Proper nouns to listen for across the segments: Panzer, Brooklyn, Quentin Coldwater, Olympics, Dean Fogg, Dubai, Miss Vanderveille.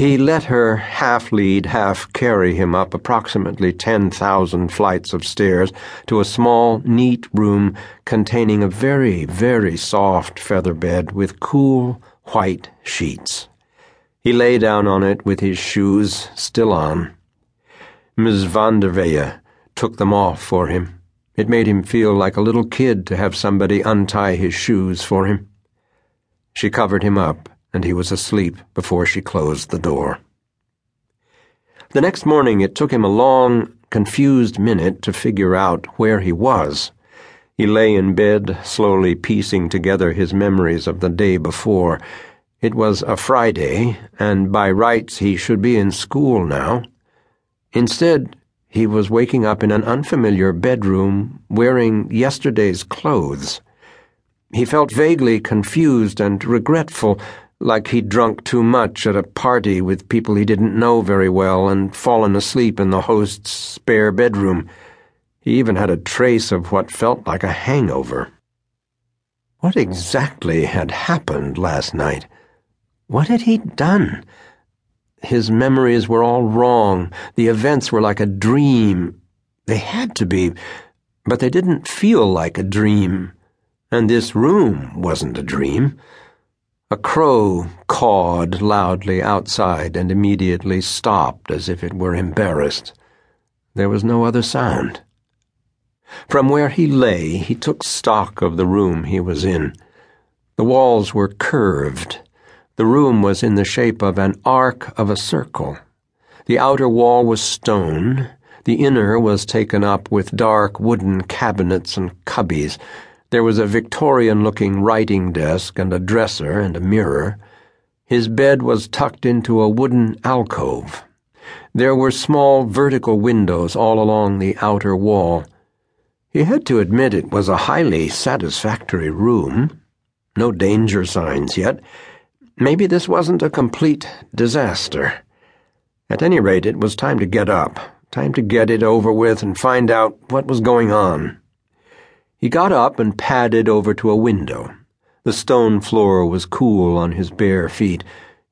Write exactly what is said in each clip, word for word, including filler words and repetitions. He let her half-lead, half-carry him up approximately ten thousand flights of stairs to a small, neat room containing a very, very soft feather bed with cool, white sheets. He lay down on it with his shoes still on. Miss Vanderveille took them off for him. It made him feel like a little kid to have somebody untie his shoes for him. She covered him up, and he was asleep before she closed the door. The next morning it took him a long, confused minute to figure out where he was. He lay in bed, slowly piecing together his memories of the day before. It was a Friday, and by rights he should be in school now. Instead, he was waking up in an unfamiliar bedroom, wearing yesterday's clothes. He felt vaguely confused and regretful, like he'd drunk too much at a party with people he didn't know very well and fallen asleep in the host's spare bedroom. He even had a trace of what felt like a hangover. What exactly had happened last night? What had he done? His memories were all wrong. The events were like a dream. They had to be, but they didn't feel like a dream. And this room wasn't a dream. A crow cawed loudly outside and immediately stopped as if it were embarrassed. There was no other sound. From where he lay, he took stock of the room he was in. The walls were curved. The room was in the shape of an arc of a circle. The outer wall was stone. The inner was taken up with dark wooden cabinets and cubbies. There was a Victorian-looking writing desk and a dresser and a mirror. His bed was tucked into a wooden alcove. There were small vertical windows all along the outer wall. He had to admit it was a highly satisfactory room. No danger signs yet. Maybe this wasn't a complete disaster. At any rate, it was time to get up, time to get it over with and find out what was going on. He got up and padded over to a window. The stone floor was cool on his bare feet.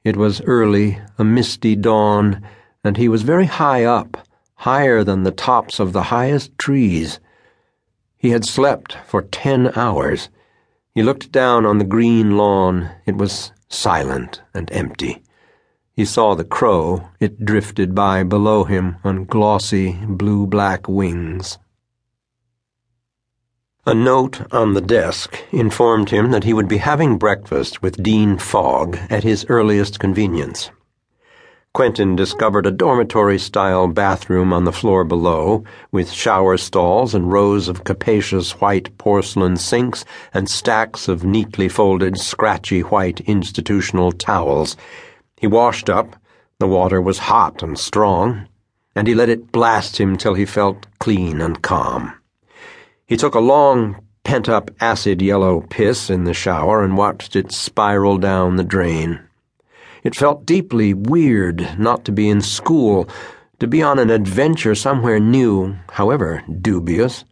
It was early, a misty dawn, and he was very high up, higher than the tops of the highest trees. He had slept for ten hours. He looked down on the green lawn. It was silent and empty. He saw the crow. It drifted by below him on glossy blue-black wings. A note on the desk informed him that he would be having breakfast with Dean Fogg at his earliest convenience. Quentin discovered a dormitory-style bathroom on the floor below, with shower stalls and rows of capacious white porcelain sinks and stacks of neatly folded, scratchy white institutional towels. He washed up. The water was hot and strong, and he let it blast him till he felt clean and calm. He took a long, pent-up acid-yellow piss in the shower and watched it spiral down the drain. It felt deeply weird not to be in school, to be on an adventure somewhere new, however dubious.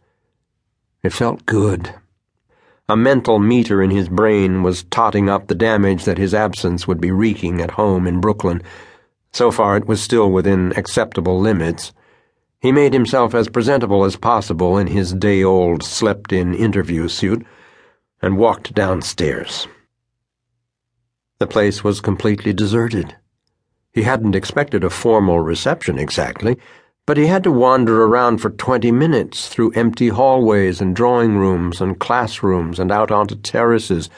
It felt good. A mental meter in his brain was totting up the damage that his absence would be wreaking at home in Brooklyn. So far it was still within acceptable limits. He made himself as presentable as possible in his day-old, slept-in interview suit and walked downstairs. The place was completely deserted. He hadn't expected a formal reception exactly, but he had to wander around for twenty minutes through empty hallways and drawing rooms and classrooms and out onto terraces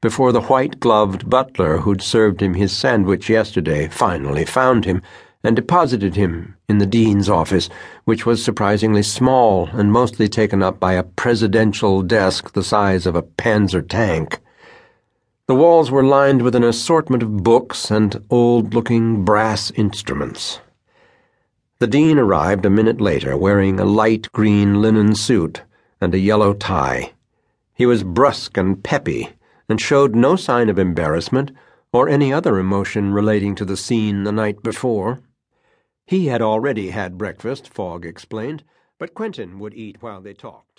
before the white-gloved butler who'd served him his sandwich yesterday finally found him and deposited him in the dean's office, which was surprisingly small and mostly taken up by a presidential desk the size of a Panzer tank. The walls were lined with an assortment of books and old-looking brass instruments. The dean arrived a minute later, wearing a light green linen suit and a yellow tie. He was brusque and peppy, and showed no sign of embarrassment or any other emotion relating to the scene the night before. He had already had breakfast, Fogg explained, but Quentin would eat while they talked.